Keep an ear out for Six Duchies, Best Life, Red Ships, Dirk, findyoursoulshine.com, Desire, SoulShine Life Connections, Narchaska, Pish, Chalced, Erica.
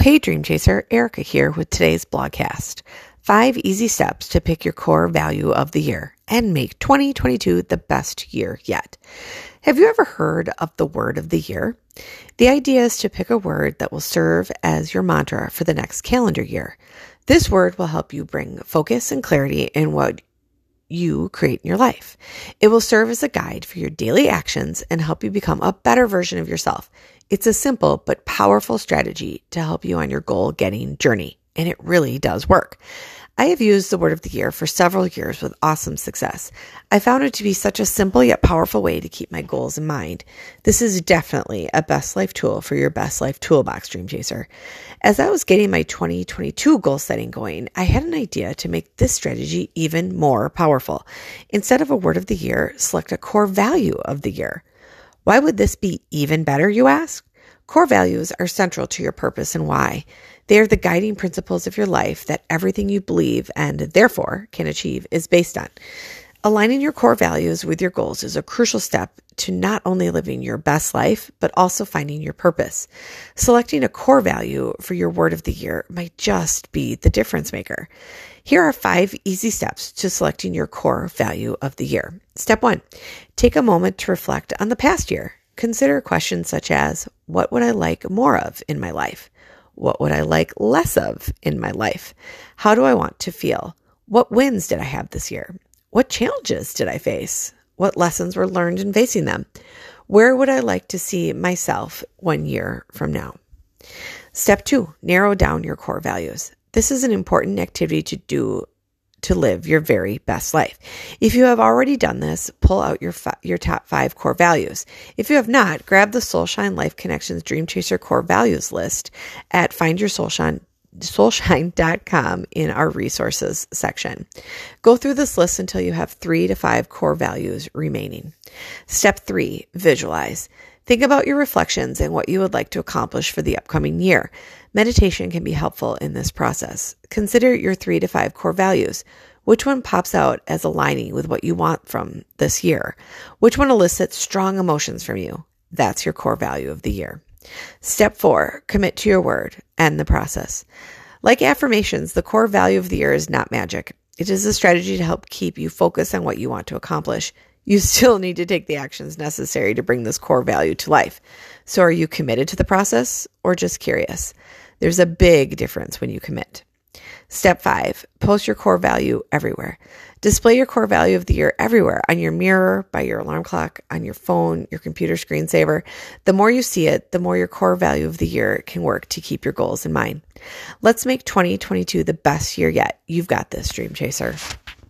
hey Dream Chaser, Erica here with today's blogcast. 5 easy steps to pick your core value of the year and make 2022 the best year yet. Have you ever heard of the word of the year? The idea is to pick a word that will serve as your mantra for the next calendar year. This word will help you bring focus and clarity in what you create in your life. It will serve as a guide for your daily actions and help you become a better version of yourself. It's a simple but powerful strategy to help you on your goal-getting journey, and it really does work. I have used the word of the year for several years with awesome success. I found it to be such a simple yet powerful way to keep my goals in mind. This is definitely a best life tool for your best life toolbox, Dream Chaser. As I was getting my 2022 goal setting going, I had an idea to make this strategy even more powerful. Instead of a word of the year, select a core value of the year. Why would this be even better, you ask? Core values are central to your purpose and why. They are the guiding principles of your life that everything you believe and therefore can achieve is based on. Aligning your core values with your goals is a crucial step to not only living your best life, but also finding your purpose. Selecting a core value for your word of the year might just be the difference maker. Here are 5 easy steps to selecting your core value of the year. Step 1, take a moment to reflect on the past year. Consider questions such as, what would I like more of in my life? What would I like less of in my life? How do I want to feel? What wins did I have this year? What challenges did I face? What lessons were learned in facing them? Where would I like to see myself 1 year from now? Step 2, narrow down your core values. This is an important activity to do to live your very best life. If you have already done this, pull out your top 5 core values. If you have not, grab the SoulShine Life Connections Dream Chaser core values list at findyoursoulshine.com in our resources section. Go through this list until you have 3 to 5 core values remaining. Step 3, visualize. Think about your reflections and what you would like to accomplish for the upcoming year. Meditation can be helpful in this process. Consider your 3 to 5 core values. Which one pops out as aligning with what you want from this year? Which one elicits strong emotions from you? That's your core value of the year. Step 4, commit to your word and the process. Like affirmations, the core value of the year is not magic. It is a strategy to help keep you focused on what you want to accomplish. You still need to take the actions necessary to bring this core value to life. So are you committed to the process or just curious? There's a big difference when you commit. Step 5, post your core value everywhere. Display your core value of the year everywhere, on your mirror, by your alarm clock, on your phone, your computer screensaver. The more you see it, the more your core value of the year can work to keep your goals in mind. Let's make 2022 the best year yet. You've got this, Dream Chaser.